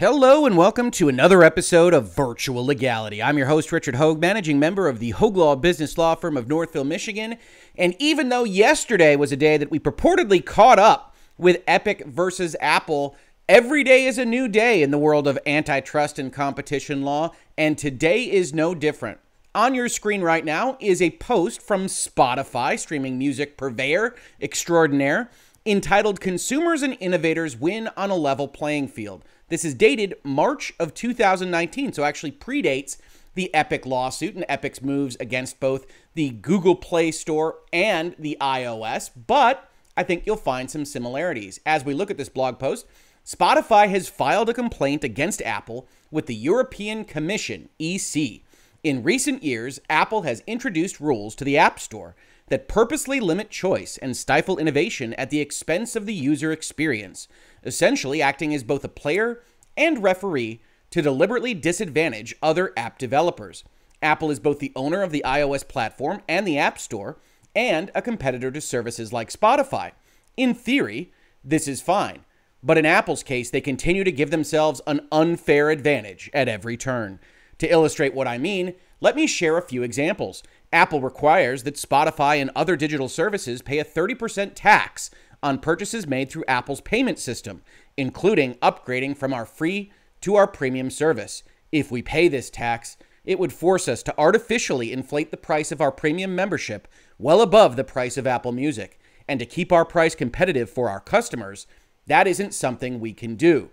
Hello and welcome to another episode of Virtual Legality. I'm your host, Richard Hogue, managing member of the Hogue Law Business Law Firm of Northville, Michigan. And even though yesterday was a day that we purportedly caught up with Epic versus Apple, every day is a new day in the world of antitrust and competition law, and today is no different. On your screen right now is a post from Spotify, streaming music purveyor extraordinaire, entitled Consumers and Innovators Win on a Level Playing Field. This is dated March of 2019, so actually predates the Epic lawsuit and Epic's moves against both the Google Play Store and the iOS, but I think you'll find some similarities. As we look at this blog post, Spotify has filed a complaint against Apple with the European Commission, EC. In recent years, Apple has introduced rules to the App Store that purposely limit choice and stifle innovation at the expense of the user experience, essentially acting as both a player and referee to deliberately disadvantage other app developers. Apple is both the owner of the iOS platform and the App Store, and a competitor to services like Spotify. In theory, this is fine, but in Apple's case, they continue to give themselves an unfair advantage at every turn. To illustrate what I mean, let me share a few examples. Apple requires that Spotify and other digital services pay a 30% tax on purchases made through Apple's payment system, including upgrading from our free to our premium service. If we pay this tax, it would force us to artificially inflate the price of our premium membership well above the price of Apple Music. And to keep our price competitive for our customers, that isn't something we can do.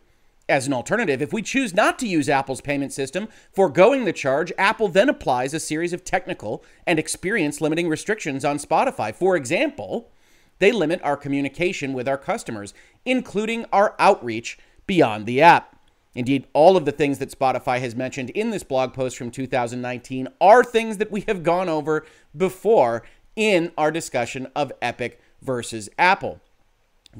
As an alternative, if we choose not to use Apple's payment system, foregoing the charge, Apple then applies a series of technical and experience-limiting restrictions on Spotify. For example, they limit our communication with our customers, including our outreach beyond the app. Indeed, all of the things that Spotify has mentioned in this blog post from 2019 are things that we have gone over before in our discussion of Epic versus Apple.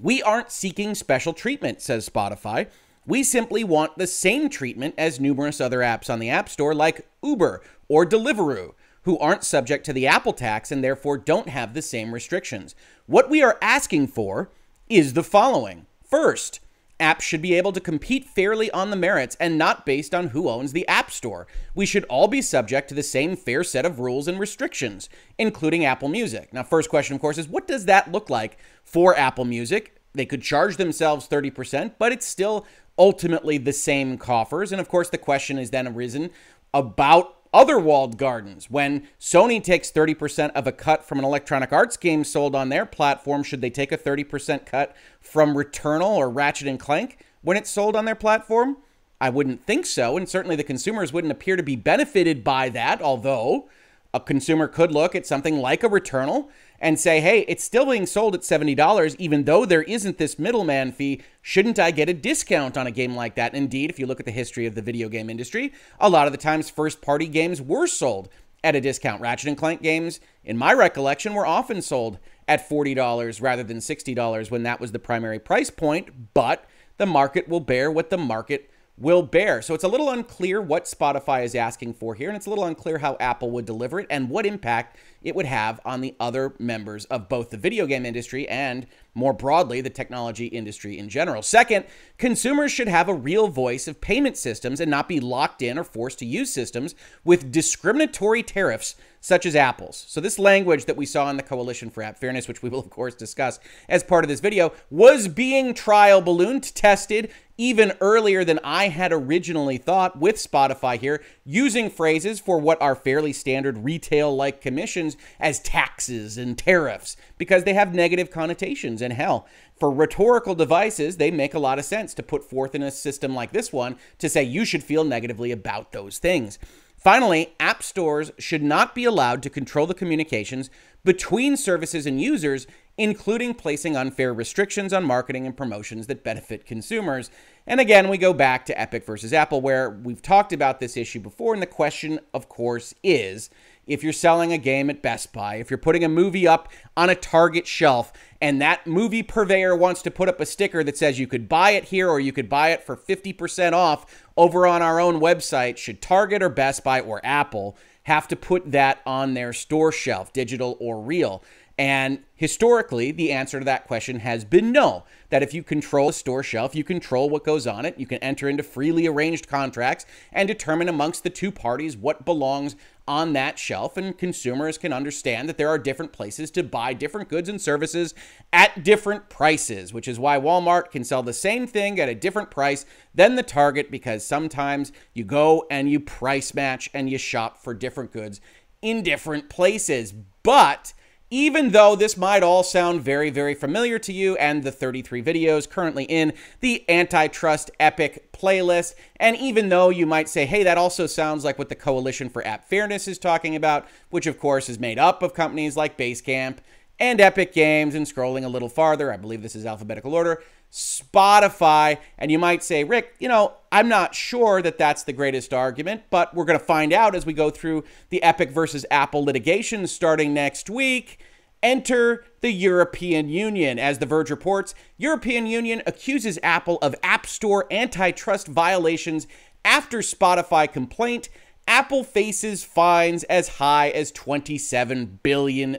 We aren't seeking special treatment, says Spotify. We simply want the same treatment as numerous other apps on the App Store like Uber or Deliveroo, who aren't subject to the Apple tax and therefore don't have the same restrictions. What we are asking for is the following. First, apps should be able to compete fairly on the merits and not based on who owns the App Store. We should all be subject to the same fair set of rules and restrictions, including Apple Music. Now, first question, of course, is what does that look like for Apple Music? They could charge themselves 30%, but it's still ultimately the same coffers. And of course, the question has then arisen about other walled gardens. When Sony takes 30% of a cut from an Electronic Arts game sold on their platform, should they take a 30% cut from Returnal or Ratchet and Clank when it's sold on their platform? I wouldn't think so. And certainly the consumers wouldn't appear to be benefited by that, although a consumer could look at something like a Returnal and say, hey, it's still being sold at $70, even though there isn't this middleman fee. Shouldn't I get a discount on a game like that? Indeed, if you look at the history of the video game industry, a lot of the times first-party games were sold at a discount. Ratchet and Clank games, in my recollection, were often sold at $40 rather than $60 when that was the primary price point, but the market will bear what the market will bear. So it's a little unclear what Spotify is asking for here, and it's a little unclear how Apple would deliver it and what impact it would have on the other members of both the video game industry and, more broadly, the technology industry in general. Second, consumers should have a real voice of payment systems and not be locked in or forced to use systems with discriminatory tariffs such as Apple's. So this language that we saw in the Coalition for App Fairness, which we will, of course, discuss as part of this video, was being trial balloon tested even earlier than I had originally thought with Spotify here, using phrases for what are fairly standard retail-like commissions as taxes and tariffs, because they have negative connotations. And hell, for rhetorical devices, they make a lot of sense to put forth in a system like this one to say you should feel negatively about those things. Finally, app stores should not be allowed to control the communications between services and users, including placing unfair restrictions on marketing and promotions that benefit consumers. And again, we go back to Epic versus Apple, where we've talked about this issue before. And the question, of course, is if you're selling a game at Best Buy, if you're putting a movie up on a Target shelf, and that movie purveyor wants to put up a sticker that says you could buy it here or you could buy it for 50% off over on our own website, should Target or Best Buy or Apple have to put that on their store shelf, digital or real? And historically, the answer to that question has been no, that if you control a store shelf, you control what goes on it, you can enter into freely arranged contracts and determine amongst the two parties what belongs on that shelf, and consumers can understand that there are different places to buy different goods and services at different prices, which is why Walmart can sell the same thing at a different price than the Target, because sometimes you go and you price match and you shop for different goods in different places. But even though this might all sound very, very familiar to you, and the 33 videos currently in the Antitrust Epic playlist, and even though you might say, hey, that also sounds like what the Coalition for App Fairness is talking about, which of course is made up of companies like Basecamp and Epic Games, and scrolling a little farther, I believe this is alphabetical order, Spotify, and you might say, Rick, you know, I'm not sure that that's the greatest argument, but we're going to find out as we go through the Epic versus Apple litigation starting next week. Enter the European Union. As The Verge reports, European Union accuses Apple of App Store antitrust violations after Spotify complaint. Apple faces fines as high as $27 billion.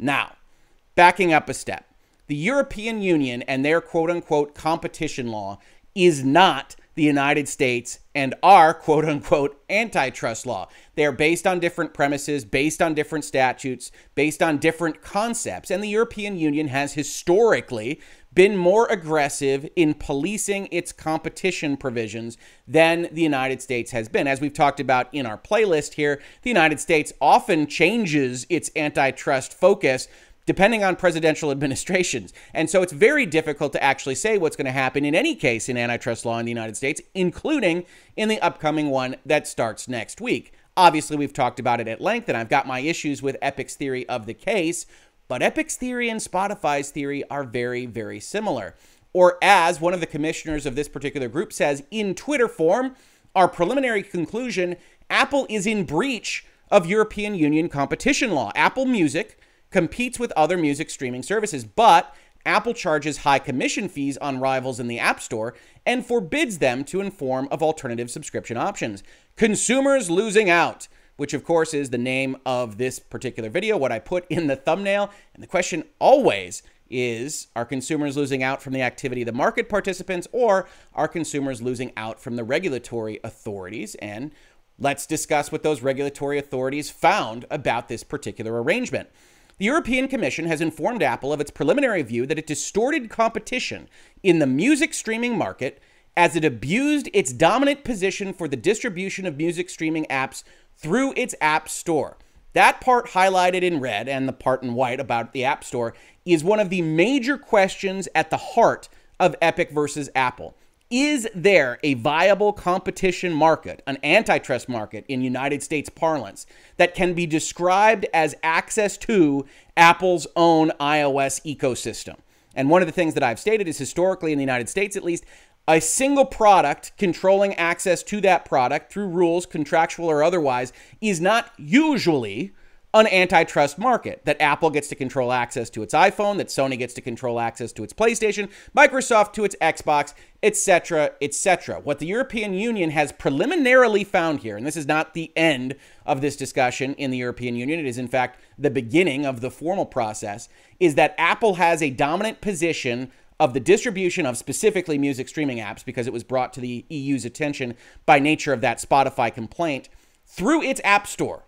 Now, backing up a step, the European Union and their quote-unquote competition law is not the United States and our quote-unquote antitrust law. They are based on different premises, based on different statutes, based on different concepts, and the European Union has historically been more aggressive in policing its competition provisions than the United States has been. As we've talked about in our playlist here, the United States often changes its antitrust focus depending on presidential administrations. And so it's very difficult to actually say what's going to happen in any case in antitrust law in the United States, including in the upcoming one that starts next week. Obviously, we've talked about it at length, and I've got my issues with Epic's theory of the case, but Epic's theory and Spotify's theory are very, very similar. Or as one of the commissioners of this particular group says in Twitter form, our preliminary conclusion, Apple is in breach of European Union competition law. Apple Music competes with other music streaming services, but Apple charges high commission fees on rivals in the App Store and forbids them to inform of alternative subscription options. Consumers losing out, which of course is the name of this particular video, what I put in the thumbnail. And the question always is, are consumers losing out from the activity of the market participants, or are consumers losing out from the regulatory authorities? And let's discuss what those regulatory authorities found about this particular arrangement. The European Commission has informed Apple of its preliminary view that it distorted competition in the music streaming market as it abused its dominant position for the distribution of music streaming apps through its App Store. That part highlighted in red, and the part in white about the App Store, is one of the major questions at the heart of Epic versus Apple. Is there a viable competition market, an antitrust market in United States parlance, that can be described as access to Apple's own iOS ecosystem? And one of the things that I've stated is historically in the United States, at least, a single product controlling access to that product through rules, contractual or otherwise, is not usually an antitrust market, that Apple gets to control access to its iPhone, that Sony gets to control access to its PlayStation, Microsoft to its Xbox, etc., etc. What the European Union has preliminarily found here, and this is not the end of this discussion in the European Union, it is in fact the beginning of the formal process, is that Apple has a dominant position of the distribution of specifically music streaming apps, because it was brought to the EU's attention by nature of that Spotify complaint, through its App Store.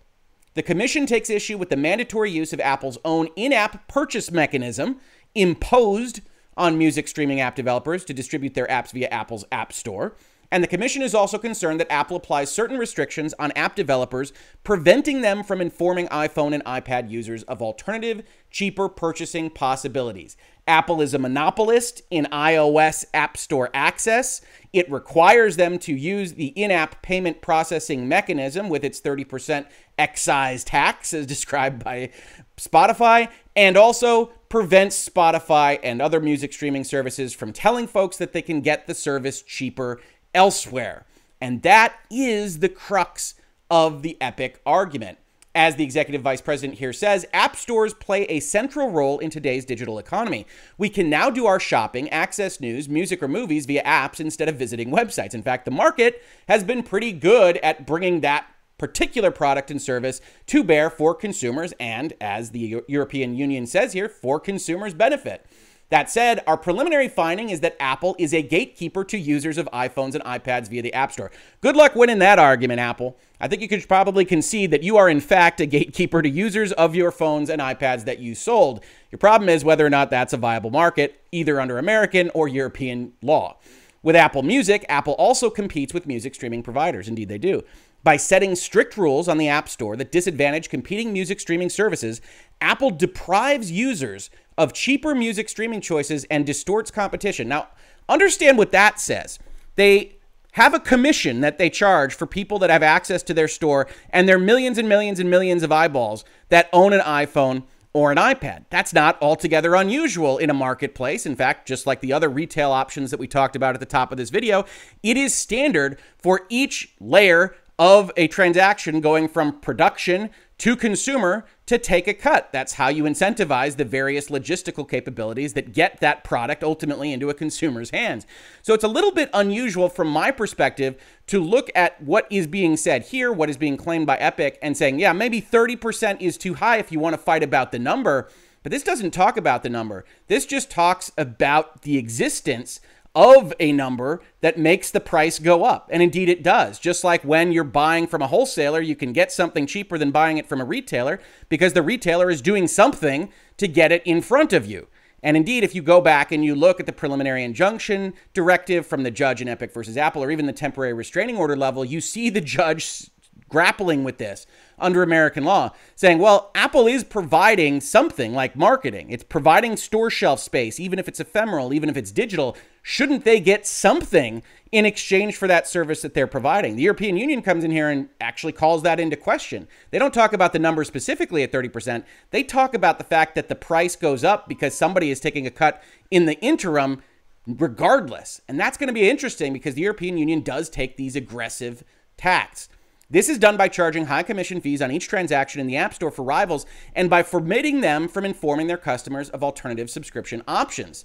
The Commission takes issue with the mandatory use of Apple's own in-app purchase mechanism imposed on music streaming app developers to distribute their apps via Apple's App Store. And the Commission is also concerned that Apple applies certain restrictions on app developers, preventing them from informing iPhone and iPad users of alternative, cheaper purchasing possibilities. Apple is a monopolist in iOS App Store access. It requires them to use the in-app payment processing mechanism with its 30% excise tax, as described by Spotify, and also prevents Spotify and other music streaming services from telling folks that they can get the service cheaper elsewhere. And that is the crux of the Epic argument. As the executive vice president here says, app stores play a central role in today's digital economy. We can now do our shopping, access news, music, or movies via apps instead of visiting websites. In fact, the market has been pretty good at bringing that particular product and service to bear for consumers and, as the European Union says here, for consumers' benefit. That said, our preliminary finding is that Apple is a gatekeeper to users of iPhones and iPads via the App Store. Good luck winning that argument, Apple. I think you could probably concede that you are in fact a gatekeeper to users of your phones and iPads that you sold. Your problem is whether or not that's a viable market, either under American or European law. With Apple Music, Apple also competes with music streaming providers. Indeed, they do. By setting strict rules on the App Store that disadvantage competing music streaming services, Apple deprives users of cheaper music streaming choices and distorts competition. Now, understand what that says. They have a commission that they charge for people that have access to their store and their millions and millions and millions of eyeballs that own an iPhone or an iPad. That's not altogether unusual in a marketplace. In fact, just like the other retail options that we talked about at the top of this video, it is standard for each layer of a transaction going from production to consumer to take a cut. That's how you incentivize the various logistical capabilities that get that product ultimately into a consumer's hands. So it's a little bit unusual from my perspective to look at what is being said here, what is being claimed by Epic, and saying, yeah, maybe 30% is too high if you want to fight about the number, but this doesn't talk about the number. This just talks about the existence of a number that makes the price go up. And indeed it does. Just like when you're buying from a wholesaler, you can get something cheaper than buying it from a retailer because the retailer is doing something to get it in front of you. And indeed, if you go back and you look at the preliminary injunction directive from the judge in Epic versus Apple, or even the temporary restraining order level, you see the judge grappling with this under American law, saying, well, Apple is providing something like marketing. It's providing store shelf space, even if it's ephemeral, even if it's digital. Shouldn't they get something in exchange for that service that they're providing? The European Union comes in here and actually calls that into question. They don't talk about the number specifically at 30%. They talk about the fact that the price goes up because somebody is taking a cut in the interim regardless. And that's going to be interesting because the European Union does take these aggressive tacks. This is done by charging high commission fees on each transaction in the App Store for rivals and by forbidding them from informing their customers of alternative subscription options.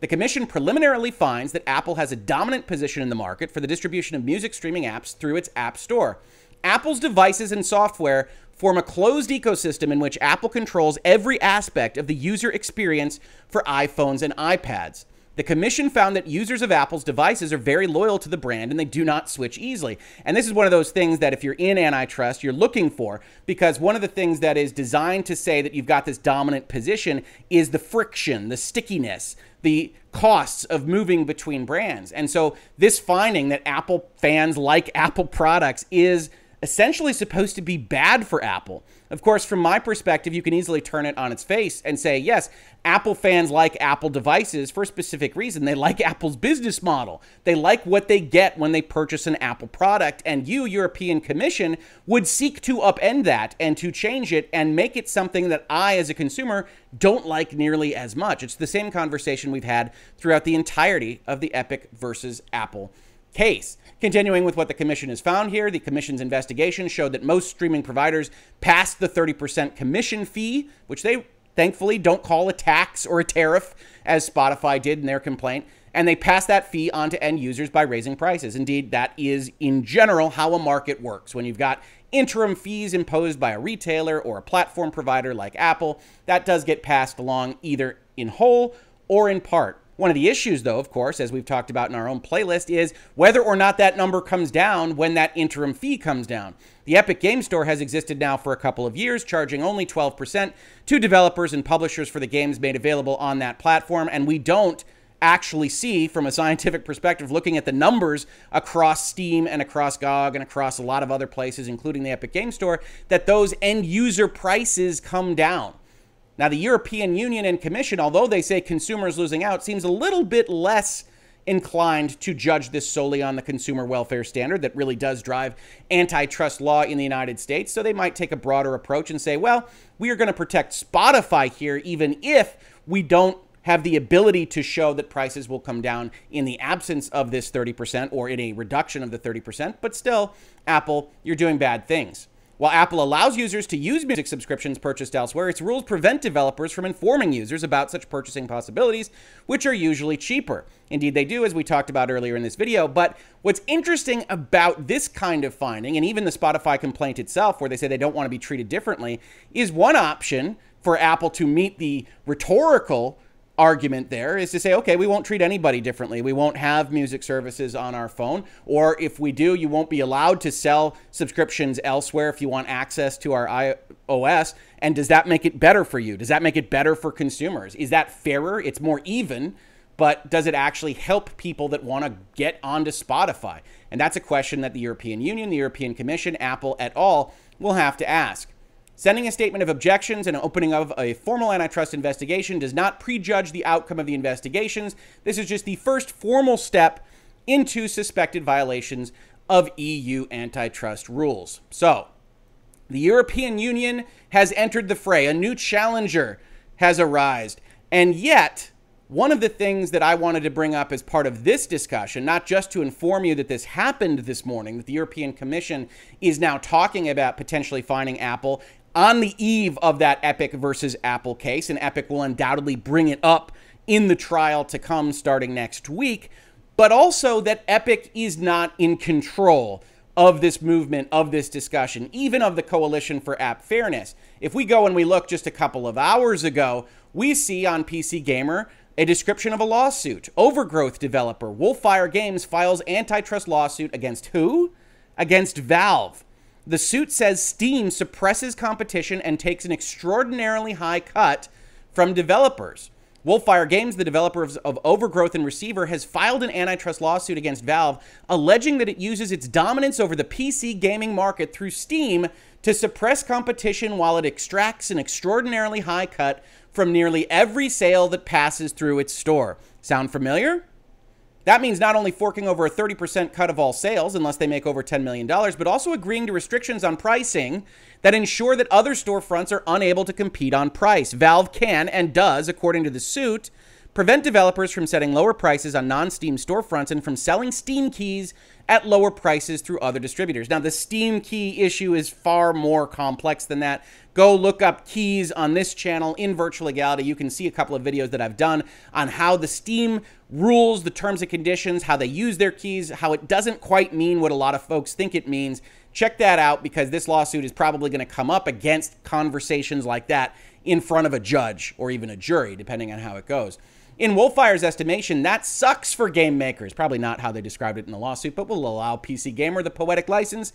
The Commission preliminarily finds that Apple has a dominant position in the market for the distribution of music streaming apps through its App Store. Apple's devices and software form a closed ecosystem in which Apple controls every aspect of the user experience for iPhones and iPads. The Commission found that users of Apple's devices are very loyal to the brand and they do not switch easily. And this is one of those things that if you're in antitrust, you're looking for, because one of the things that is designed to say that you've got this dominant position is the friction, the stickiness, the costs of moving between brands. And so this finding that Apple fans like Apple products is essentially supposed to be bad for Apple. Of course, from my perspective, you can easily turn it on its face and say, yes, Apple fans like Apple devices for a specific reason. They like Apple's business model. They like what they get when they purchase an Apple product. And you, European Commission, would seek to upend that and to change it and make it something that I, as a consumer, don't like nearly as much. It's the same conversation we've had throughout the entirety of the Epic versus Apple case. Continuing with what the Commission has found here, the Commission's investigation showed that most streaming providers passed the 30% commission fee, which they thankfully don't call a tax or a tariff, as Spotify did in their complaint, and they pass that fee on to end users by raising prices. Indeed, that is in general how a market works. When you've got interim fees imposed by a retailer or a platform provider like Apple, that does get passed along either in whole or in part. One of the issues, though, of course, as we've talked about in our own playlist, is whether or not that number comes down when that interim fee comes down. The Epic Game Store has existed now for a couple of years, charging only 12% to developers and publishers for the games made available on that platform, and we don't actually see, from a scientific perspective, looking at the numbers across Steam and across GOG and across a lot of other places, including the Epic Game Store, that those end-user prices come down. Now, the European Union and Commission, although they say consumers losing out, seems a little bit less inclined to judge this solely on the consumer welfare standard that really does drive antitrust law in the United States. So they might take a broader approach and say, well, we are going to protect Spotify here, even if we don't have the ability to show that prices will come down in the absence of this 30% or in a reduction of the 30%. But still, Apple, you're doing bad things. While Apple allows users to use music subscriptions purchased elsewhere, its rules prevent developers from informing users about such purchasing possibilities, which are usually cheaper. Indeed, they do, as we talked about earlier in this video. But what's interesting about this kind of finding, and even the Spotify complaint itself, where they say they don't want to be treated differently, is one option for Apple to meet the rhetorical argument there is to say, okay, we won't treat anybody differently. We won't have music services on our phone, or if we do, you won't be allowed to sell subscriptions elsewhere if you want access to our iOS. And does that make it better for you? Does that make it better for consumers? Is that fairer? It's more even, but does it actually help people that want to get onto Spotify? And that's a question that the European Union, the European Commission, Apple et al. Will have to ask. Sending a statement of objections and opening of a formal antitrust investigation does not prejudge the outcome of the investigations. This is just the first formal step into suspected violations of EU antitrust rules. So, the European Union has entered the fray. A new challenger has arisen. And yet, one of the things that I wanted to bring up as part of this discussion, not just to inform you that this happened this morning, that the European Commission is now talking about potentially fining Apple on the eve of that Epic versus Apple case, and Epic will undoubtedly bring it up in the trial to come starting next week, but also that Epic is not in control of this movement, of this discussion, even of the Coalition for App Fairness. If we go and we look just a couple of hours ago, we see on PC Gamer a description of a lawsuit. Overgrowth developer Wolfire Games files antitrust lawsuit against who? Against Valve. The suit says Steam suppresses competition and takes an extraordinarily high cut from developers. Wolfire Games, the developer of Overgrowth and Receiver, has filed an antitrust lawsuit against Valve, alleging that it uses its dominance over the PC gaming market through Steam to suppress competition while it extracts an extraordinarily high cut from nearly every sale that passes through its store. Sound familiar? That means not only forking over a 30% cut of all sales, unless they make over $10 million, but also agreeing to restrictions on pricing that ensure that other storefronts are unable to compete on price. Valve can and does, according to the suit, prevent developers from setting lower prices on non-Steam storefronts and from selling Steam keys at lower prices through other distributors. Now, the Steam key issue is far more complex than that. Go look up keys on this channel in Virtual Legality. You can see a couple of videos that I've done on how the Steam rules, the terms and conditions, how they use their keys, how it doesn't quite mean what a lot of folks think it means. Check that out, because this lawsuit is probably going to come up against conversations like that in front of a judge or even a jury, depending on how it goes. In Wolfire's estimation, that sucks for game makers. Probably not how they described it in the lawsuit, but will allow PC Gamer the poetic license.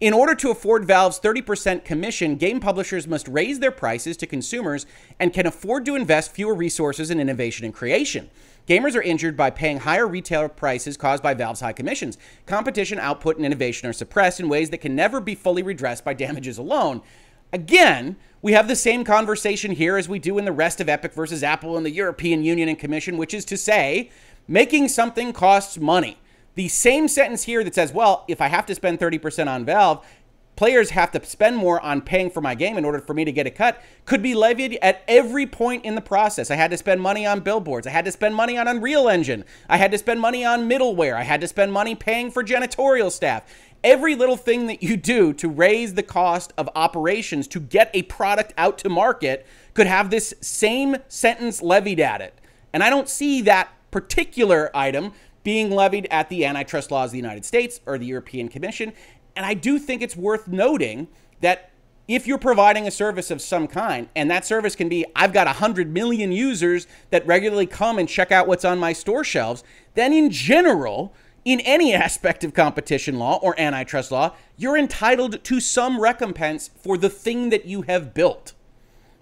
In order to afford Valve's 30% commission, game publishers must raise their prices to consumers and can afford to invest fewer resources in innovation and creation. Gamers are injured by paying higher retail prices caused by Valve's high commissions. Competition, output, and innovation are suppressed in ways that can never be fully redressed by damages alone. Again, we have the same conversation here as we do in the rest of Epic versus Apple and the European Union and Commission, which is to say, making something costs money. The same sentence here that says, well, if I have to spend 30% on Valve, players have to spend more on paying for my game in order for me to get a cut, could be levied at every point in the process. I had to spend money on billboards. I had to spend money on Unreal Engine. I had to spend money on middleware. I had to spend money paying for janitorial staff. Every little thing that you do to raise the cost of operations to get a product out to market could have this same sentence levied at it. And I don't see that particular item being levied at the antitrust laws of the United States or the European Commission. And I do think it's worth noting that if you're providing a service of some kind, and that service can be, I've got 100 million users that regularly come and check out what's on my store shelves, then in general, in any aspect of competition law or antitrust law, you're entitled to some recompense for the thing that you have built.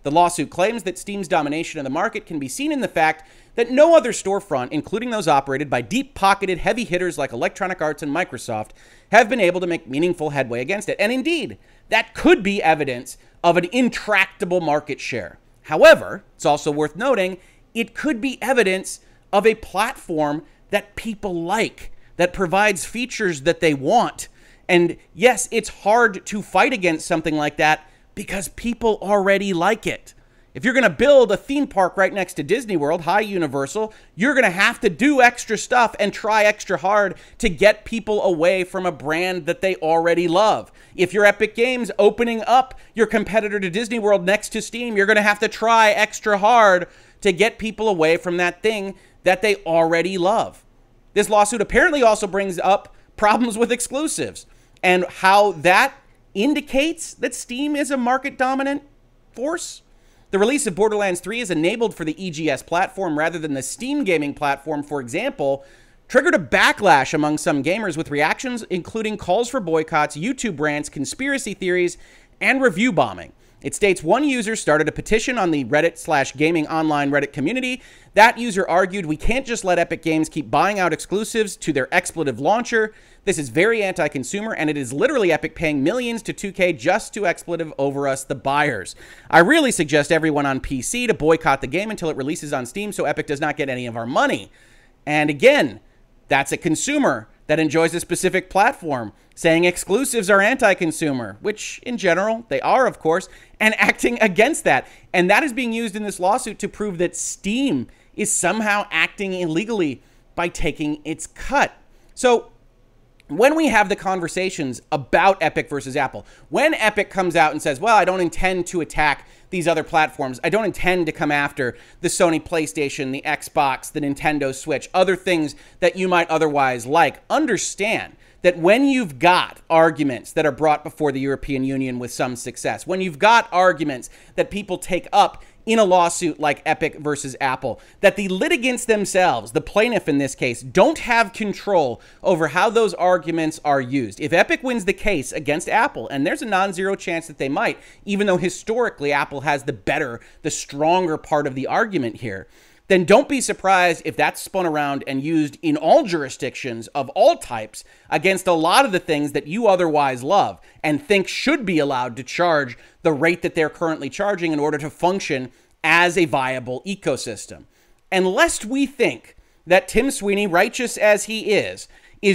The lawsuit claims that Steam's domination of the market can be seen in the fact that no other storefront, including those operated by deep-pocketed heavy hitters like Electronic Arts and Microsoft, have been able to make meaningful headway against it. And indeed, that could be evidence of an intractable market share. However, it's also worth noting, it could be evidence of a platform that people like, that provides features that they want. And yes, it's hard to fight against something like that because people already like it. If you're going to build a theme park right next to Disney World, hi Universal, you're going to have to do extra stuff and try extra hard to get people away from a brand that they already love. If you're Epic Games opening up your competitor to Disney World next to Steam, you're going to have to try extra hard to get people away from that thing that they already love. This lawsuit apparently also brings up problems with exclusives and how that indicates that Steam is a market dominant force. The release of Borderlands 3 is enabled for the EGS platform rather than the Steam gaming platform, for example, triggered a backlash among some gamers with reactions including calls for boycotts, YouTube rants, conspiracy theories, and review bombing. It states one user started a petition on the Reddit/gaming online Reddit community. That user argued, "We can't just let Epic Games keep buying out exclusives to their expletive launcher. This is very anti-consumer, and it is literally Epic paying millions to 2K just to expletive over us, the buyers. I really suggest everyone on PC to boycott the game until it releases on Steam so Epic does not get any of our money." And again, that's a consumer that enjoys a specific platform, saying exclusives are anti-consumer, which in general they are, of course, and acting against that. And that is being used in this lawsuit to prove that Steam is somehow acting illegally by taking its cut. So when we have the conversations about Epic versus Apple, when Epic comes out and says, well, I don't intend to attack these other platforms, I don't intend to come after the Sony PlayStation, the Xbox, the Nintendo Switch, other things that you might otherwise like, understand that when you've got arguments that are brought before the European Union with some success, when you've got arguments that people take up in a lawsuit like Epic versus Apple, that the litigants themselves, the plaintiff in this case, don't have control over how those arguments are used. If Epic wins the case against Apple, and there's a non-zero chance that they might, even though historically Apple has the better, the stronger part of the argument here, then don't be surprised if that's spun around and used in all jurisdictions of all types against a lot of the things that you otherwise love and think should be allowed to charge the rate that they're currently charging in order to function as a viable ecosystem. And lest we think that Tim Sweeney, righteous as he is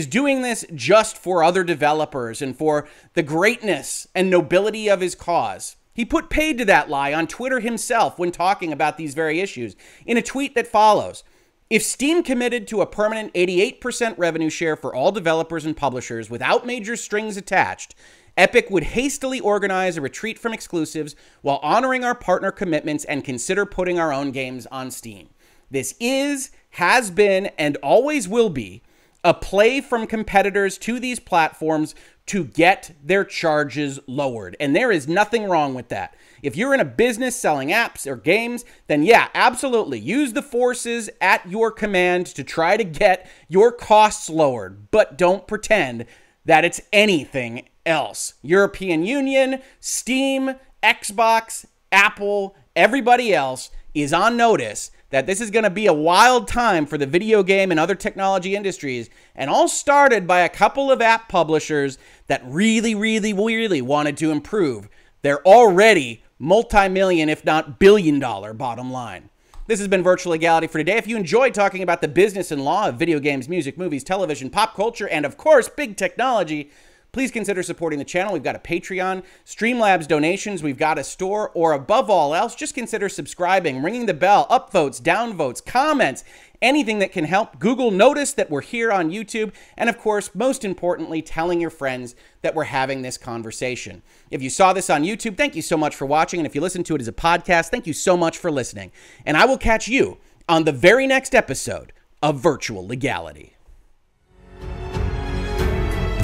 doing this just for other developers and for the greatness and nobility of his cause, he put paid to that lie on Twitter himself when talking about these very issues. In a tweet that follows, if Steam committed to a permanent 88% revenue share for all developers and publishers without major strings attached, Epic would hastily organize a retreat from exclusives while honoring our partner commitments and consider putting our own games on Steam. This is, has been, and always will be a play from competitors to these platforms to get their charges lowered. And there is nothing wrong with that. If you're in a business selling apps or games, then yeah, absolutely. Use the forces at your command to try to get your costs lowered, but don't pretend that it's anything else. European Union, Steam, Xbox, Apple, everybody else is on notice that this is going to be a wild time for the video game and other technology industries, and all started by a couple of app publishers that really wanted to improve their already multi-million, if not billion-dollar bottom line. This has been Virtual Legality for today. If you enjoyed talking about the business and law of video games, music, movies, television, pop culture, and of course, big technology, please consider supporting the channel. We've got a Patreon, Streamlabs donations, we've got a store, or above all else, just consider subscribing, ringing the bell, upvotes, downvotes, comments, anything that can help Google notice that we're here on YouTube, and of course, most importantly, telling your friends that we're having this conversation. If you saw this on YouTube, thank you so much for watching, and if you listen to it as a podcast, thank you so much for listening. And I will catch you on the very next episode of Virtual Legality.